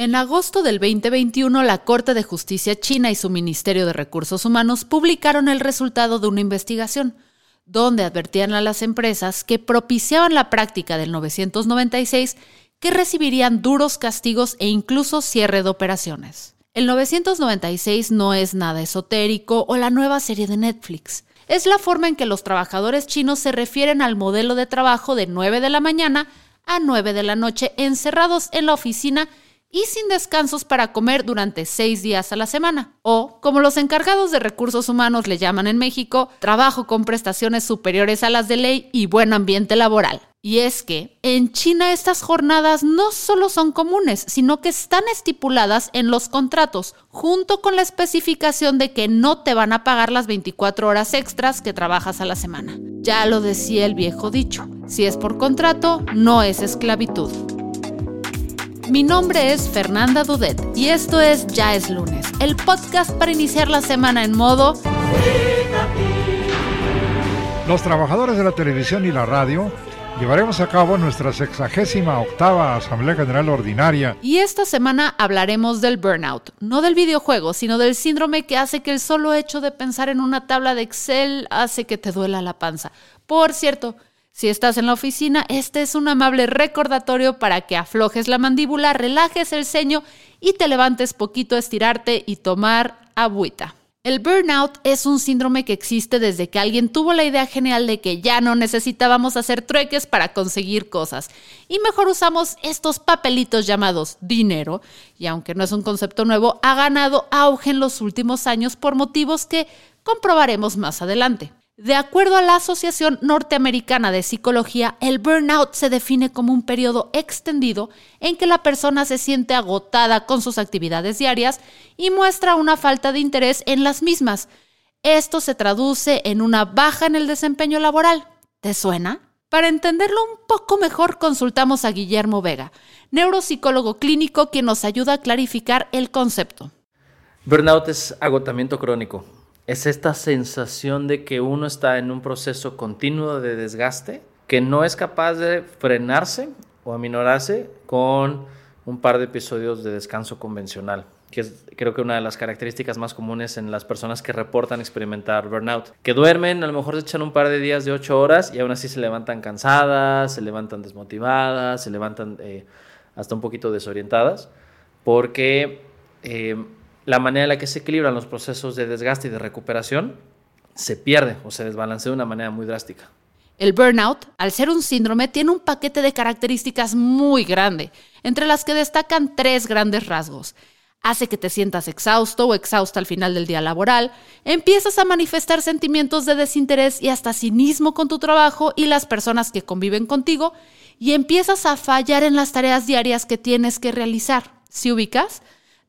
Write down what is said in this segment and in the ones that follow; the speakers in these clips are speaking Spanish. En agosto del 2021, la Corte de Justicia China y su Ministerio de Recursos Humanos publicaron el resultado de una investigación, donde advertían a las empresas que propiciaban la práctica del 996 que recibirían duros castigos e incluso cierre de operaciones. El 996 no es nada esotérico o la nueva serie de Netflix. Es la forma en que los trabajadores chinos se refieren al modelo de trabajo de 9 de la mañana a 9 de la noche encerrados en la oficina y sin descansos para comer durante 6 días a la semana. O, como los encargados de recursos humanos le llaman en México, trabajo con prestaciones superiores a las de ley y buen ambiente laboral. Y es que en China estas jornadas no solo son comunes, sino que están estipuladas en los contratos, junto con la especificación de que no te van a pagar las 24 horas extras que trabajas a la semana. Ya lo decía el viejo dicho, si es por contrato, no es esclavitud. Mi nombre es Fernanda Dudet y esto es Ya es Lunes, el podcast para iniciar la semana en modo... Los trabajadores de la televisión y la radio... Llevaremos a cabo nuestra 68ª Asamblea General Ordinaria. Y esta semana hablaremos del burnout, no del videojuego, sino del síndrome que hace que el solo hecho de pensar en una tabla de Excel hace que te duela la panza. Por cierto, si estás en la oficina, este es un amable recordatorio para que aflojes la mandíbula, relajes el ceño y te levantes poquito a estirarte y tomar agüita. El burnout es un síndrome que existe desde que alguien tuvo la idea genial de que ya no necesitábamos hacer trueques para conseguir cosas y mejor usamos estos papelitos llamados dinero, y aunque no es un concepto nuevo, ha ganado auge en los últimos años por motivos que comprobaremos más adelante. De acuerdo a la Asociación Norteamericana de Psicología, el burnout se define como un periodo extendido en que la persona se siente agotada con sus actividades diarias y muestra una falta de interés en las mismas. Esto se traduce en una baja en el desempeño laboral. ¿Te suena? Para entenderlo un poco mejor, consultamos a Guillermo Vega, neuropsicólogo clínico, que nos ayuda a clarificar el concepto. Burnout es agotamiento crónico. Es esta sensación de que uno está en un proceso continuo de desgaste que no es capaz de frenarse o aminorarse con un par de episodios de descanso convencional, que es creo que una de las características más comunes en las personas que reportan experimentar burnout, que duermen, a lo mejor se echan un par de días de 8 horas y aún así se levantan cansadas, se levantan desmotivadas, se levantan hasta un poquito desorientadas, porque... la manera en la que se equilibran los procesos de desgaste y de recuperación se pierde o se desbalancea de una manera muy drástica. El burnout, al ser un síndrome, tiene un paquete de características muy grande, entre las que destacan 3 grandes rasgos. Hace que te sientas exhausto o exhausta al final del día laboral, empiezas a manifestar sentimientos de desinterés y hasta cinismo con tu trabajo y las personas que conviven contigo, y empiezas a fallar en las tareas diarias que tienes que realizar. ¿Sí ubicas?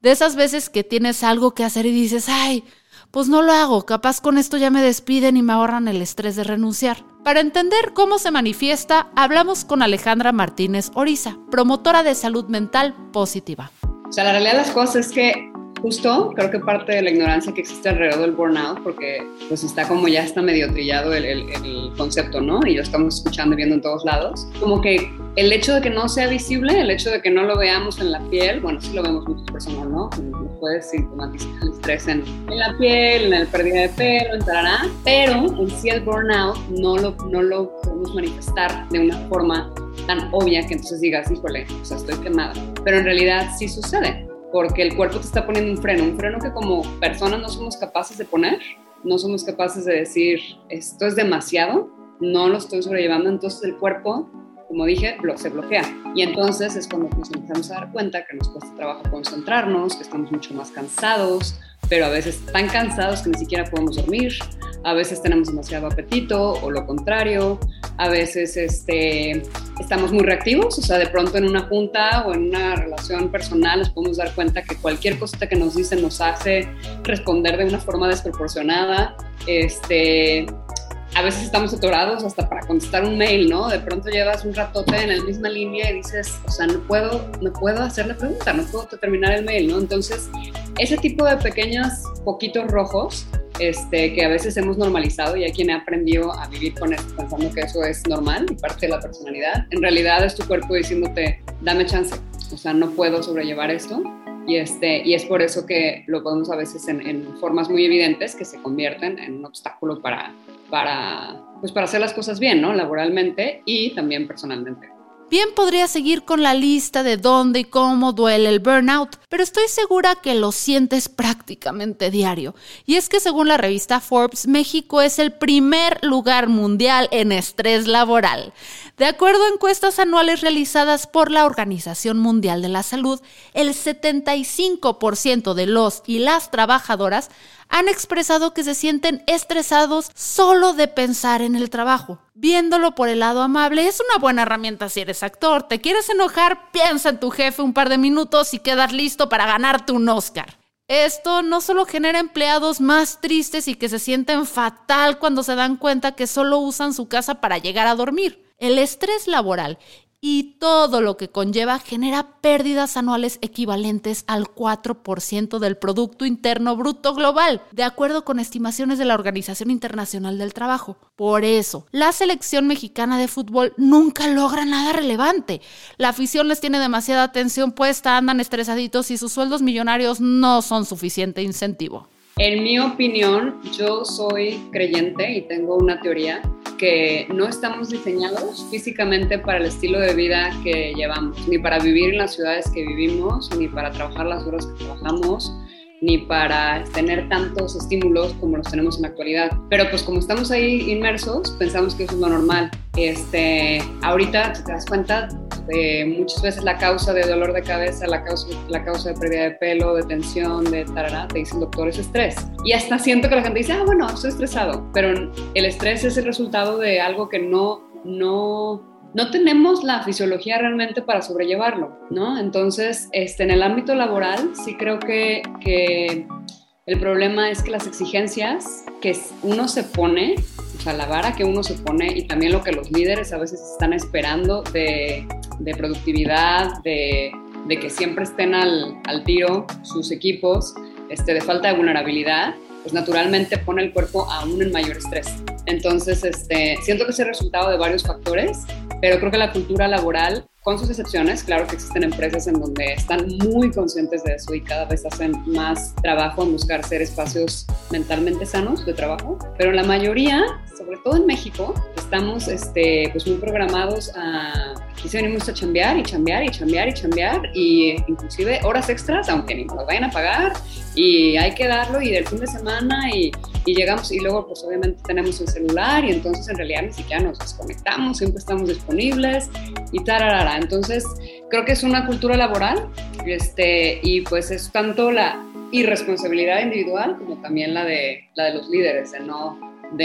De esas veces que tienes algo que hacer y dices, ay, pues no lo hago, capaz con esto ya me despiden y me ahorran el estrés de renunciar. Para entender cómo se manifiesta, hablamos con Alejandra Martínez Oriza, promotora de salud mental positiva. O sea, la realidad de las cosas es que justo creo que parte de la ignorancia que existe alrededor del burnout, porque pues está como ya está medio trillado el concepto, ¿no? Y lo estamos escuchando y viendo en todos lados. Como que el hecho de que no sea visible, el hecho de que no lo veamos en la piel, bueno, sí lo vemos muchas personas, ¿no? Como puedes sintomatizar el estrés en la piel, en el pérdida de pelo, en tarará, pero en sí el burnout no lo podemos manifestar de una forma tan obvia que entonces digas, híjole, o sea, estoy quemada. Pero en realidad sí sucede, porque el cuerpo te está poniendo un freno que como personas no somos capaces de poner, no somos capaces de decir, esto es demasiado, no lo estoy sobrellevando, entonces el cuerpo, como dije, se bloquea. Y entonces es cuando nos empezamos a dar cuenta que nos cuesta trabajo concentrarnos, que estamos mucho más cansados, pero a veces tan cansados que ni siquiera podemos dormir, a veces tenemos demasiado apetito o lo contrario, a veces estamos muy reactivos, o sea, de pronto en una junta o en una relación personal nos podemos dar cuenta que cualquier cosita que nos dicen nos hace responder de una forma desproporcionada, a veces estamos atorados hasta para contestar un mail, ¿no? De pronto llevas un ratote en la misma línea y dices, o sea, no puedo hacer la pregunta, no puedo terminar el mail, ¿no? Entonces, ese tipo de pequeños poquitos rojos que a veces hemos normalizado y hay quien aprendió a vivir con esto pensando que eso es normal y parte de la personalidad, en realidad es tu cuerpo diciéndote, dame chance. o sea, no puedo sobrellevar esto. Y es por eso que lo vemos a veces en formas muy evidentes que se convierten en un obstáculo para hacer las cosas bien, ¿no? Laboralmente y también personalmente. Bien podría seguir con la lista de dónde y cómo duele el burnout, pero estoy segura que lo sientes prácticamente diario. Y es que según la revista Forbes, México es el primer lugar mundial en estrés laboral. De acuerdo a encuestas anuales realizadas por la Organización Mundial de la Salud, el 75% de los y las trabajadoras han expresado que se sienten estresados solo de pensar en el trabajo. Viéndolo por el lado amable, es una buena herramienta si eres actor. ¿Te quieres enojar? Piensa en tu jefe un par de minutos y quedas listo para ganarte un Oscar. Esto no solo genera empleados más tristes y que se sienten fatal cuando se dan cuenta que solo usan su casa para llegar a dormir. El estrés laboral y todo lo que conlleva genera pérdidas anuales equivalentes al 4% del Producto Interno Bruto Global, de acuerdo con estimaciones de la Organización Internacional del Trabajo. Por eso, la selección mexicana de fútbol nunca logra nada relevante. La afición les tiene demasiada atención puesta, andan estresaditos y sus sueldos millonarios no son suficiente incentivo. En mi opinión, yo soy creyente y tengo una teoría que no estamos diseñados físicamente para el estilo de vida que llevamos, ni para vivir en las ciudades que vivimos, ni para trabajar las horas que trabajamos, ni para tener tantos estímulos como los tenemos en la actualidad. Pero pues como estamos ahí inmersos, pensamos que eso es lo normal. Ahorita, si te das cuenta, muchas veces la causa de dolor de cabeza, la causa de pérdida de pelo, de tensión, de tarará, te dicen doctor, es estrés. Y hasta siento que la gente dice, bueno, estoy estresado. Pero el estrés es el resultado de algo que no tenemos la fisiología realmente para sobrellevarlo, ¿no? Entonces, en el ámbito laboral sí creo que el problema es que las exigencias que uno se pone, o sea, la vara que uno se pone y también lo que los líderes a veces están esperando de productividad, de que siempre estén al tiro sus equipos, de falta de vulnerabilidad, pues naturalmente pone el cuerpo aún en mayor estrés. Entonces, siento que es el resultado de varios factores, pero creo que la cultura laboral, con sus excepciones, claro que existen empresas en donde están muy conscientes de eso y cada vez hacen más trabajo en buscar ser espacios mentalmente sanos de trabajo, pero la mayoría, sobre todo en México, estamos pues muy programados a aquí se venimos a chambear y inclusive horas extras, aunque ni nos vayan a pagar y hay que darlo y del fin de semana y llegamos y luego pues obviamente tenemos el celular y entonces en realidad ni siquiera nos desconectamos, siempre estamos disponibles y tararara. Entonces, creo que es una cultura laboral y pues es tanto la irresponsabilidad individual como también la de los líderes, de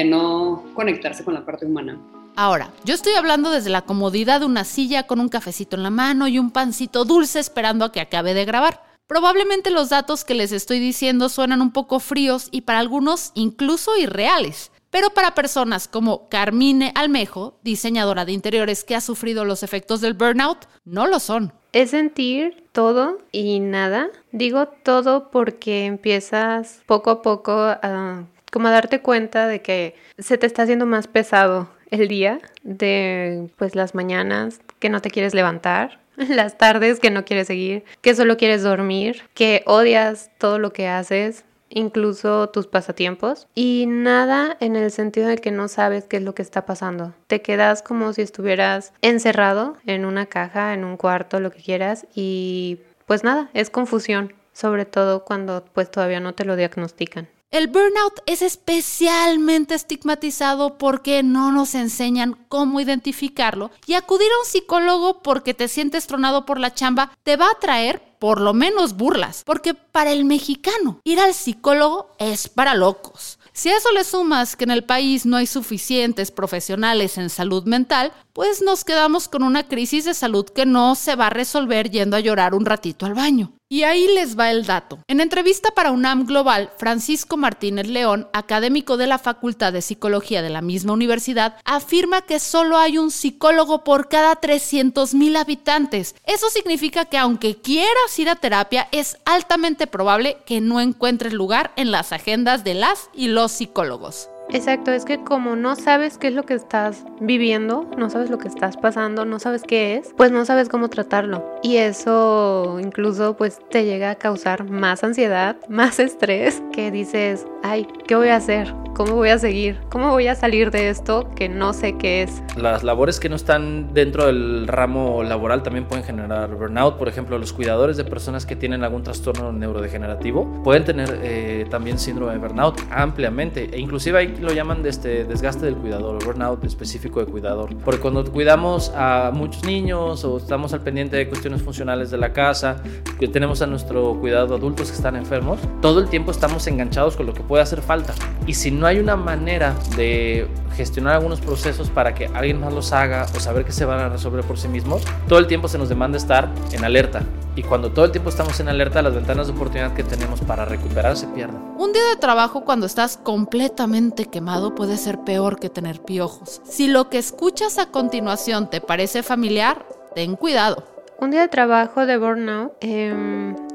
no conectarse con la parte humana. Ahora, yo estoy hablando desde la comodidad de una silla con un cafecito en la mano y un pancito dulce esperando a que acabe de grabar. Probablemente los datos que les estoy diciendo suenan un poco fríos y para algunos incluso irreales. Pero para personas como Carmine Almejo, diseñadora de interiores que ha sufrido los efectos del burnout, no lo son. Es sentir todo y nada. Digo todo porque empiezas poco a poco a darte cuenta de que se te está haciendo más pesado el día, de pues las mañanas que no te quieres levantar, las tardes que no quieres seguir, que solo quieres dormir, que odias todo lo que haces, incluso tus pasatiempos, y nada en el sentido de que no sabes qué es lo que está pasando. Te quedas como si estuvieras encerrado en una caja, en un cuarto, lo que quieras, y pues nada, es confusión, sobre todo cuando pues todavía no te lo diagnostican. El burnout es especialmente estigmatizado porque no nos enseñan cómo identificarlo, y acudir a un psicólogo porque te sientes tronado por la chamba te va a traer por lo menos burlas, porque para el mexicano ir al psicólogo es para locos. Si a eso le sumas que en el país no hay suficientes profesionales en salud mental, pues nos quedamos con una crisis de salud que no se va a resolver yendo a llorar un ratito al baño. Y ahí les va el dato. En entrevista para UNAM Global, Francisco Martínez León, académico de la Facultad de Psicología de la misma universidad, afirma que solo hay un psicólogo por cada 300,000 habitantes. Eso significa que aunque quieras ir a terapia, es altamente probable que no encuentres lugar en las agendas de las y los psicólogos. Exacto, es que como no sabes qué es lo que estás viviendo, no sabes lo que estás pasando, no sabes qué es, pues no sabes cómo tratarlo. Y eso incluso pues te llega a causar más ansiedad, más estrés, que dices, ay, ¿qué voy a hacer? ¿Cómo voy a seguir? ¿Cómo voy a salir de esto que no sé qué es? Las labores que no están dentro del ramo laboral también pueden generar burnout. Por ejemplo, los cuidadores de personas que tienen algún trastorno neurodegenerativo pueden tener también síndrome de burnout ampliamente, e inclusive hay lo llaman desgaste del cuidador, burnout específico de cuidador, porque cuando cuidamos a muchos niños o estamos al pendiente de cuestiones funcionales de la casa, que tenemos a nuestro cuidado adultos que están enfermos, todo el tiempo estamos enganchados con lo que puede hacer falta, y si no hay una manera de gestionar algunos procesos para que alguien más los haga o saber que se van a resolver por sí mismos, todo el tiempo se nos demanda estar en alerta, y cuando todo el tiempo estamos en alerta, las ventanas de oportunidad que tenemos para recuperar se pierden. Un día de trabajo cuando estás completamente quemado puede ser peor que tener piojos. Si lo que escuchas a continuación te parece familiar, ten cuidado. Un día de trabajo de burnout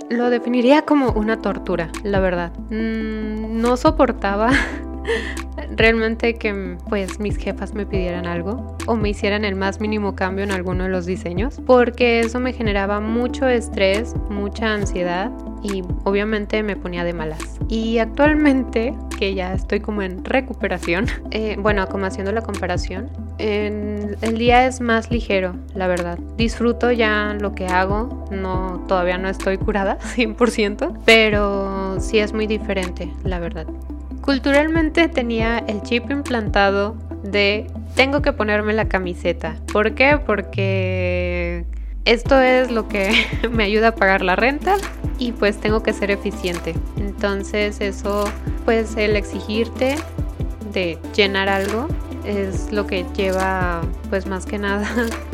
lo definiría como una tortura, la verdad. No soportaba realmente que pues mis jefas me pidieran algo o me hicieran el más mínimo cambio en alguno de los diseños, porque eso me generaba mucho estrés, mucha ansiedad y obviamente me ponía de malas. Y actualmente, que ya estoy como en recuperación, como haciendo la comparación, el día es más ligero, la verdad. Disfruto ya lo que hago, no, todavía no estoy curada 100%, pero sí es muy diferente, la verdad. Culturalmente tenía el chip implantado de tengo que ponerme la camiseta. ¿Por qué? Porque esto es lo que me ayuda a pagar la renta y pues tengo que ser eficiente. Entonces eso, pues el exigirte de llenar algo es lo que lleva pues más que nada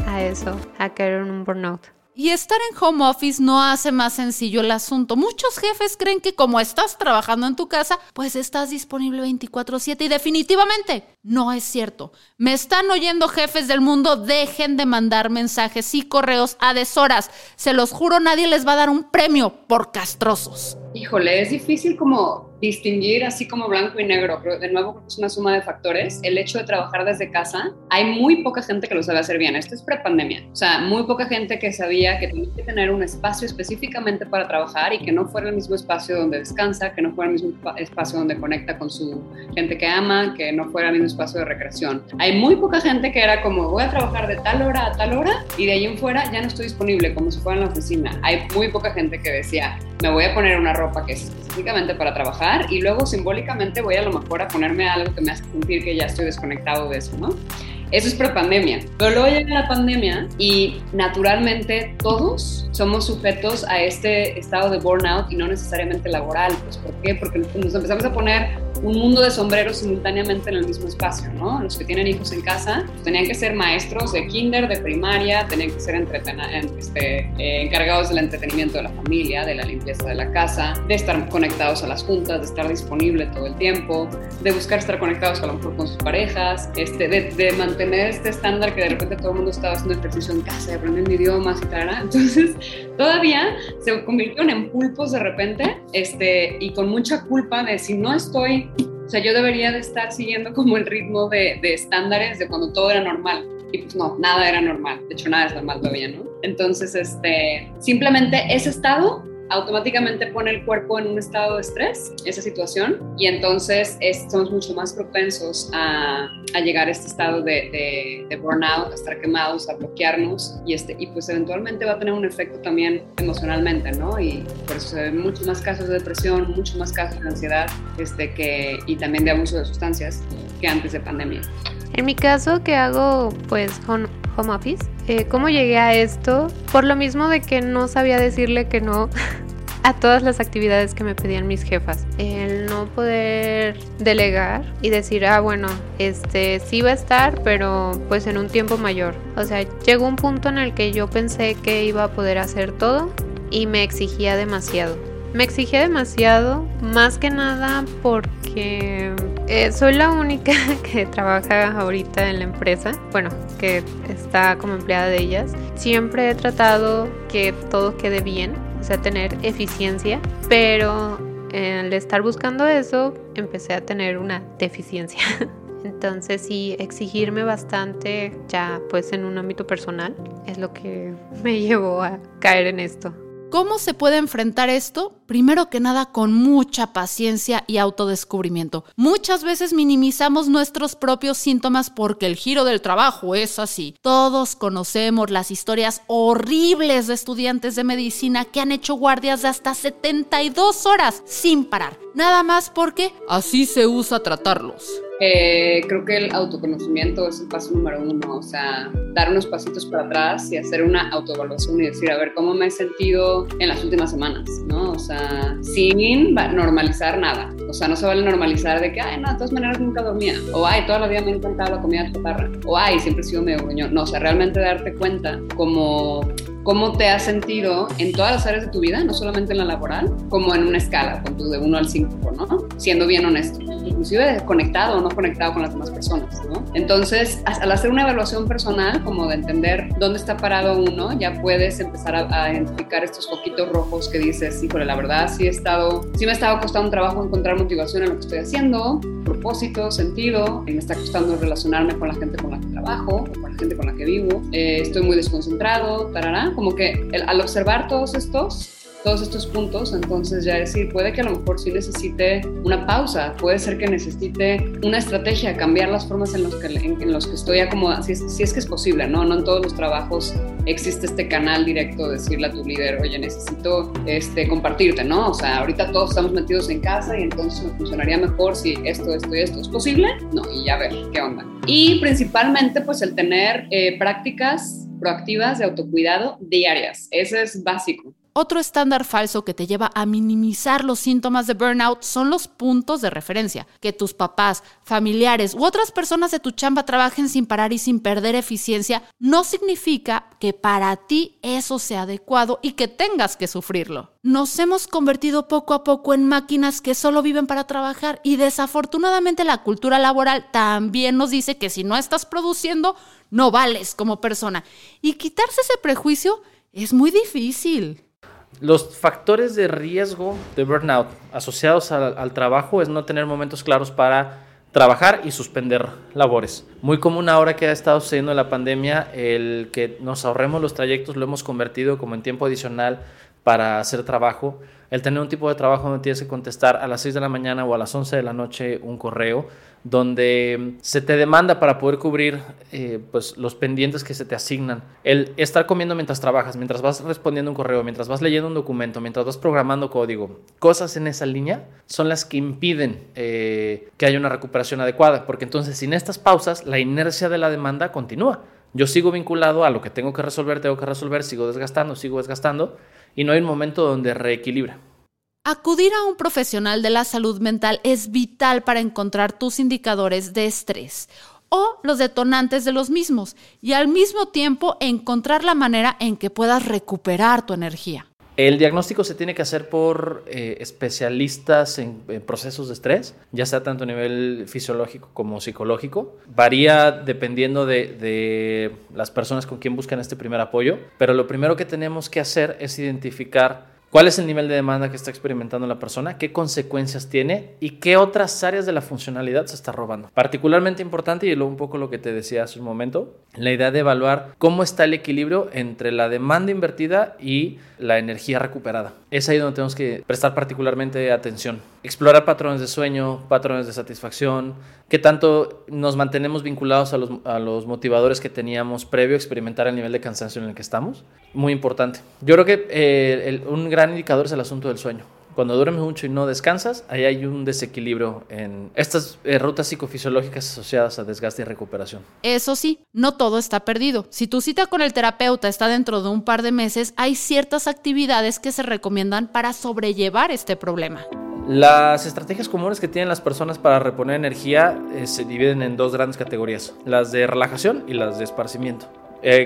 a eso, a caer en un burnout. Y estar en home office no hace más sencillo el asunto. Muchos jefes creen que como estás trabajando en tu casa, pues estás disponible 24/7 y definitivamente no es cierto. Me están oyendo, jefes del mundo, dejen de mandar mensajes y correos a deshoras. Se los juro, nadie les va a dar un premio por castrosos. Híjole, es difícil como distinguir así como blanco y negro, pero de nuevo es una suma de factores. El hecho de trabajar desde casa, hay muy poca gente que lo sabe hacer bien. Esto es prepandemia, o sea, muy poca gente que sabía que tenía que tener un espacio específicamente para trabajar y que no fuera el mismo espacio donde descansa, que no fuera el mismo espacio donde conecta con su gente que ama, que no fuera el mismo espacio de recreación. Hay muy poca gente que era como, voy a trabajar de tal hora a tal hora y de ahí en fuera ya no estoy disponible, como si fuera en la oficina. Hay muy poca gente que decía, me voy a poner una ropa que es específicamente para trabajar y luego simbólicamente voy a lo mejor a ponerme algo que me hace sentir que ya estoy desconectado de eso, ¿no? Eso es prepandemia. Pero luego llega la pandemia y naturalmente todos somos sujetos a este estado de burnout y no necesariamente laboral. Pues, ¿por qué? Porque nos empezamos a poner un mundo de sombreros simultáneamente en el mismo espacio, ¿no? Los que tienen hijos en casa pues, tenían que ser maestros de kinder, de primaria, tenían que ser encargados del entretenimiento de la familia, de la limpieza de la casa, de estar conectados a las juntas, de estar disponible todo el tiempo, de buscar estar conectados a lo mejor con sus parejas, de mantener este estándar que de repente todo el mundo estaba haciendo ejercicio en casa, aprendiendo idiomas y tal. Entonces todavía se convirtieron en pulpos de repente y con mucha culpa de si no estoy, o sea, yo debería de estar siguiendo como el ritmo de estándares de cuando todo era normal. Y pues no, nada era normal. De hecho, nada es normal todavía, ¿no? Entonces, simplemente ese estado automáticamente pone el cuerpo en un estado de estrés, esa situación, y entonces somos mucho más propensos a llegar a este estado de burnout, a estar quemados, a bloquearnos, y pues eventualmente va a tener un efecto también emocionalmente, ¿no? Y por eso se ven muchos más casos de depresión, muchos más casos de ansiedad, y también de abuso de sustancias que antes de pandemia. En mi caso, que hago pues home office, ¿cómo llegué a esto? Por lo mismo de que no sabía decirle que no a todas las actividades que me pedían mis jefas. El no poder delegar y decir, sí va a estar, pero pues en un tiempo mayor. O sea, llegó un punto en el que yo pensé que iba a poder hacer todo y me exigía demasiado. Me exigía demasiado, más que nada porque soy la única que trabaja ahorita en la empresa, que está como empleada de ellas. Siempre he tratado que todo quede bien, o sea, tener eficiencia, pero al estar buscando eso, empecé a tener una deficiencia. Entonces sí, exigirme bastante ya pues en un ámbito personal es lo que me llevó a caer en esto. ¿Cómo se puede enfrentar esto? Primero que nada, con mucha paciencia y autodescubrimiento. Muchas veces minimizamos nuestros propios síntomas porque el giro del trabajo es así. Todos conocemos las historias horribles de estudiantes de medicina que han hecho guardias de hasta 72 horas sin parar. Nada más porque así se usa tratarlos. Creo que el autoconocimiento es el paso número uno, o sea, dar unos pasitos para atrás y hacer una autoevaluación y decir, a ver, ¿cómo me he sentido en las últimas semanas? ¿No? O sea, sin normalizar nada, o sea, no se vale normalizar de que, ay, no, de todas maneras nunca dormía, o ay, toda la vida me he encantado la comida chatarra, o ay, siempre he sido medio gruñón. No, o sea, realmente darte cuenta como... ¿cómo te has sentido en todas las áreas de tu vida, no solamente en la laboral, como en una escala, con tu de 1 al 5, ¿no? Siendo bien honesto, inclusive conectado o no conectado con las demás personas, ¿no? Entonces, al hacer una evaluación personal, como de entender dónde está parado uno, ya puedes empezar a identificar estos foquitos rojos que dices, híjole, la verdad, sí me ha estado costando un trabajo encontrar motivación en lo que estoy haciendo, propósito, sentido, me está costando relacionarme con la gente con la que trabajo, o con la gente con la que vivo, estoy muy desconcentrado, tarará. Como que al observar todos estos puntos, entonces ya decir, puede que a lo mejor sí necesite una pausa, puede ser que necesite una estrategia, cambiar las formas en los que estoy acomodada, si es que es posible, ¿no? No en todos los trabajos existe este canal directo, decirle a tu líder, oye, necesito compartirte, ¿no? O sea, ahorita todos estamos metidos en casa y entonces me funcionaría mejor si esto. ¿Es posible? No, y ya ver qué onda. Y principalmente, pues, el tener prácticas proactivas de autocuidado diarias. Eso es básico. Otro estándar falso que te lleva a minimizar los síntomas de burnout son los puntos de referencia. Que tus papás, familiares u otras personas de tu chamba trabajen sin parar y sin perder eficiencia no significa que para ti eso sea adecuado y que tengas que sufrirlo. Nos hemos convertido poco a poco en máquinas que solo viven para trabajar y desafortunadamente la cultura laboral también nos dice que si no estás produciendo, no vales como persona. Y quitarse ese prejuicio es muy difícil. Los factores de riesgo de burnout asociados al trabajo es no tener momentos claros para trabajar y suspender labores. Muy común ahora que ha estado sucediendo la pandemia, el que nos ahorremos los trayectos lo hemos convertido como en tiempo adicional para hacer trabajo. El tener un tipo de trabajo donde tienes que contestar a las 6 de la mañana o a las 11 de la noche un correo, donde se te demanda para poder cubrir pues los pendientes que se te asignan. El estar comiendo mientras trabajas, mientras vas respondiendo un correo, mientras vas leyendo un documento, mientras vas programando código. Cosas en esa línea son las que impiden que haya una recuperación adecuada, porque entonces sin estas pausas la inercia de la demanda continúa. Yo sigo vinculado a lo que tengo que resolver, sigo desgastando y no hay un momento donde reequilibra. Acudir a un profesional de la salud mental es vital para encontrar tus indicadores de estrés o los detonantes de los mismos y al mismo tiempo encontrar la manera en que puedas recuperar tu energía. El diagnóstico se tiene que hacer por especialistas en procesos de estrés, ya sea tanto a nivel fisiológico como psicológico. Varía dependiendo de las personas con quien buscan este primer apoyo, pero lo primero que tenemos que hacer es identificar cuál es el nivel de demanda que está experimentando la persona, qué consecuencias tiene y qué otras áreas de la funcionalidad se está robando. Particularmente importante, y luego un poco lo que te decía hace un momento, la idea de evaluar cómo está el equilibrio entre la demanda invertida y la energía recuperada. Es ahí donde tenemos que prestar particularmente atención. Explorar patrones de sueño, patrones de satisfacción, qué tanto nos mantenemos vinculados a los motivadores que teníamos previo a experimentar el nivel de cansancio en el que estamos. Muy importante. Yo creo que un gran indicador es el asunto del sueño. Cuando duermes mucho y no descansas, ahí hay un desequilibrio en estas rutas psicofisiológicas asociadas a desgaste y recuperación. Eso sí, no todo está perdido. Si tu cita con el terapeuta está dentro de un par de meses, hay ciertas actividades que se recomiendan para sobrellevar este problema. Las estrategias comunes que tienen las personas para reponer energía se dividen en dos grandes categorías, las de relajación y las de esparcimiento.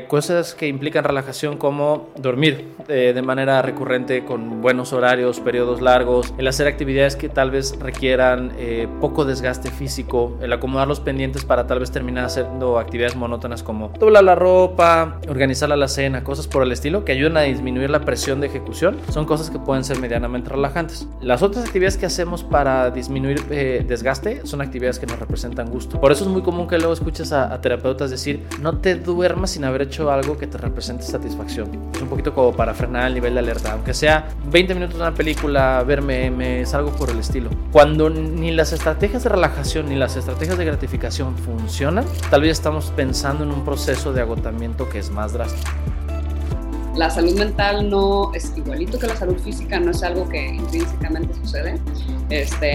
Cosas que implican relajación como dormir de manera recurrente con buenos horarios, periodos largos, el hacer actividades que tal vez requieran poco desgaste físico, el acomodar los pendientes para tal vez terminar haciendo actividades monótonas como doblar la ropa, organizar la cena, cosas por el estilo que ayudan a disminuir la presión de ejecución, son cosas que pueden ser medianamente relajantes. Las otras actividades que hacemos para disminuir desgaste son actividades que nos representan gusto. Por eso es muy común que luego escuches a terapeutas decir: no te duermas sin haber hecho algo que te represente satisfacción. Es un poquito como para frenar el nivel de alerta, aunque sea 20 minutos de una película, ver memes, algo por el estilo. Cuando ni las estrategias de relajación ni las estrategias de gratificación funcionan, tal vez estamos pensando en un proceso de agotamiento que es más drástico. La salud mental no es igualito que la salud física, no es algo que intrínsecamente sucede.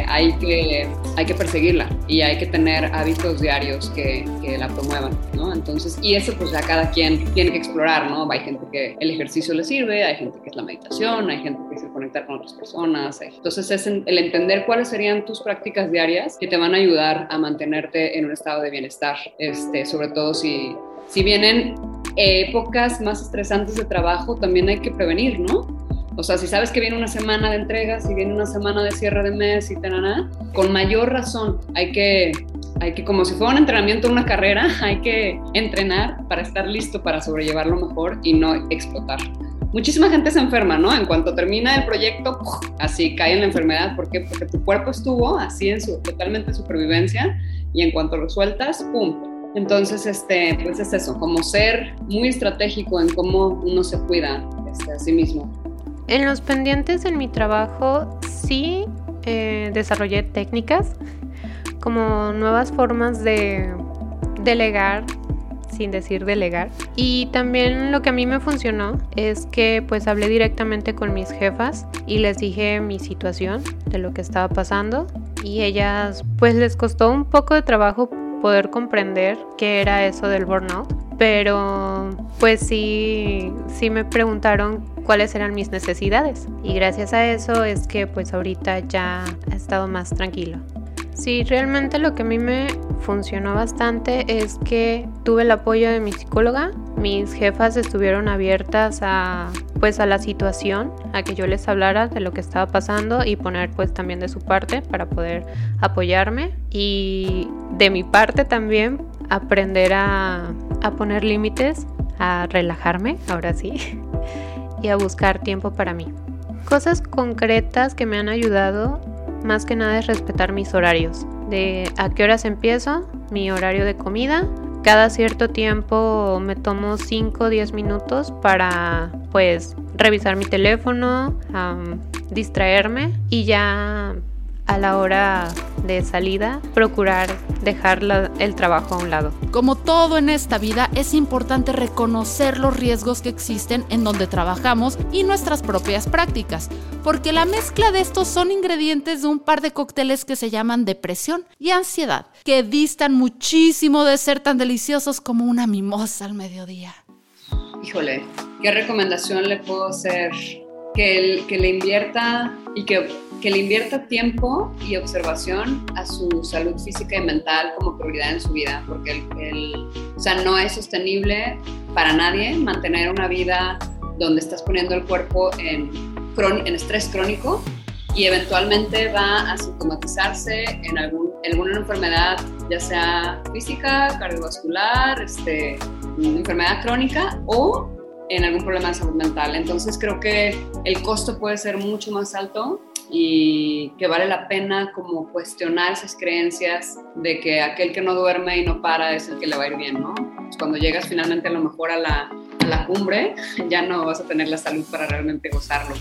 Hay que perseguirla y hay que tener hábitos diarios que la promuevan, ¿no? Entonces, y eso pues ya cada quien tiene que explorar, ¿no? Hay gente que el ejercicio le sirve, hay gente que es la meditación, hay gente que se conecta con otras personas. Entonces es el entender cuáles serían tus prácticas diarias que te van a ayudar a mantenerte en un estado de bienestar, sobre todo si vienen épocas más estresantes de trabajo, también hay que prevenir, ¿no? O sea, si sabes que viene una semana de entregas, si viene una semana de cierre de mes y tal, con mayor razón hay que, como si fuera un entrenamiento, una carrera, hay que entrenar para estar listo, para sobrellevarlo mejor y no explotar. Muchísima gente se enferma, ¿no? En cuanto termina el proyecto, así cae en la enfermedad. ¿Por qué? Porque tu cuerpo estuvo así totalmente en supervivencia y en cuanto lo sueltas, ¡pum! Entonces, pues es eso, como ser muy estratégico en cómo uno se cuida a sí mismo. En los pendientes en mi trabajo sí desarrollé técnicas, como nuevas formas de delegar, sin decir delegar. Y también lo que a mí me funcionó es que pues hablé directamente con mis jefas y les dije mi situación, de lo que estaba pasando. Y ellas pues les costó un poco de trabajo poder comprender qué era eso del burnout, pero pues sí me preguntaron cuáles eran mis necesidades y gracias a eso es que pues ahorita ya he estado más tranquilo. Sí, realmente lo que a mí me funcionó bastante es que tuve el apoyo de mi psicóloga, mis jefas estuvieron abiertas a la situación, a que yo les hablara de lo que estaba pasando y poner pues también de su parte para poder apoyarme y de mi parte también aprender a poner límites, a relajarme, ahora sí, y a buscar tiempo para mí. Cosas concretas que me han ayudado más que nada es respetar mis horarios, de a qué horas empiezo, mi horario de comida. Cada cierto tiempo me tomo 5 o 10 minutos para pues revisar mi teléfono, distraerme y ya a la hora de salida procurar dejar el trabajo a un lado. Como todo en esta vida, es importante reconocer los riesgos que existen en donde trabajamos y nuestras propias prácticas, porque la mezcla de estos son ingredientes de un par de cócteles que se llaman depresión y ansiedad, que distan muchísimo de ser tan deliciosos como una mimosa al mediodía. Híjole, ¿qué recomendación le puedo hacer? Que le invierta y que le invierta tiempo y observación a su salud física y mental como prioridad en su vida, porque no es sostenible para nadie mantener una vida donde estás poniendo el cuerpo en estrés crónico y eventualmente va a sintomatizarse en alguna enfermedad, ya sea física, cardiovascular, enfermedad crónica o en algún problema de salud mental. Entonces creo que el costo puede ser mucho más alto y que vale la pena como cuestionar esas creencias de que aquel que no duerme y no para es el que le va a ir bien, ¿no? Pues cuando llegas finalmente a lo mejor a la cumbre, ya no vas a tener la salud para realmente gozarlo.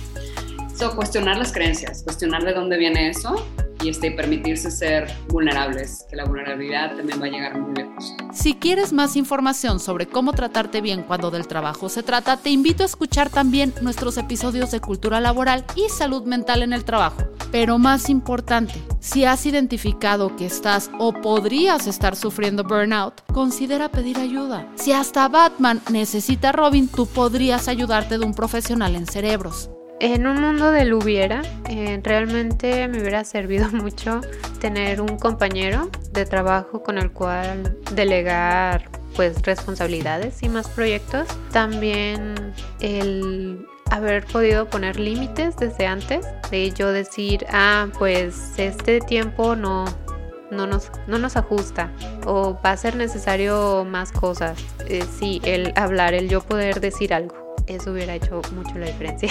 Cuestionar las creencias, cuestionar de dónde viene eso y permitirse ser vulnerables, que la vulnerabilidad también va a llegar muy lejos. Si quieres más información sobre cómo tratarte bien cuando del trabajo se trata, te invito a escuchar también nuestros episodios de cultura laboral y salud mental en el trabajo. Pero más importante, si has identificado que estás o podrías estar sufriendo burnout, considera pedir ayuda. Si hasta Batman necesita a Robin, tú podrías ayudarte de un profesional en cerebros. En un mundo del hubiera, realmente me hubiera servido mucho tener un compañero de trabajo con el cual delegar pues responsabilidades y más proyectos. También el haber podido poner límites desde antes, de yo decir, pues este tiempo no nos ajusta o va a ser necesario más cosas. Sí, el hablar, el yo poder decir algo, eso hubiera hecho mucho la diferencia.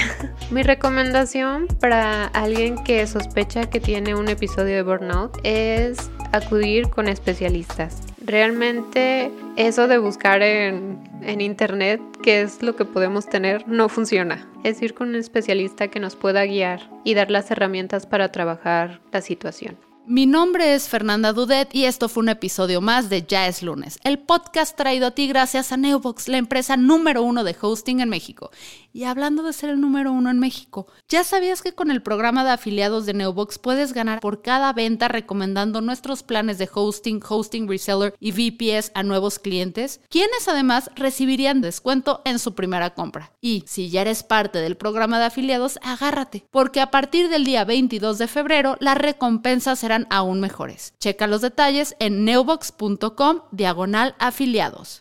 Mi recomendación para alguien que sospecha que tiene un episodio de burnout es acudir con especialistas. Realmente eso de buscar en internet qué es lo que podemos tener no funciona. Es ir con un especialista que nos pueda guiar y dar las herramientas para trabajar la situación. Mi nombre es Fernanda Dudet y esto fue un episodio más de Ya es Lunes, el podcast traído a ti gracias a Neobox, la empresa número 1 de hosting en México. Y hablando de ser el número 1 en México, ¿ya sabías que con el programa de afiliados de Neobox puedes ganar por cada venta recomendando nuestros planes de hosting, hosting reseller y VPS a nuevos clientes? Quienes además recibirían descuento en su primera compra. Y si ya eres parte del programa de afiliados, agárrate, porque a partir del día 22 de febrero la recompensa será aún mejores. Checa los detalles en neobox.com/afiliados.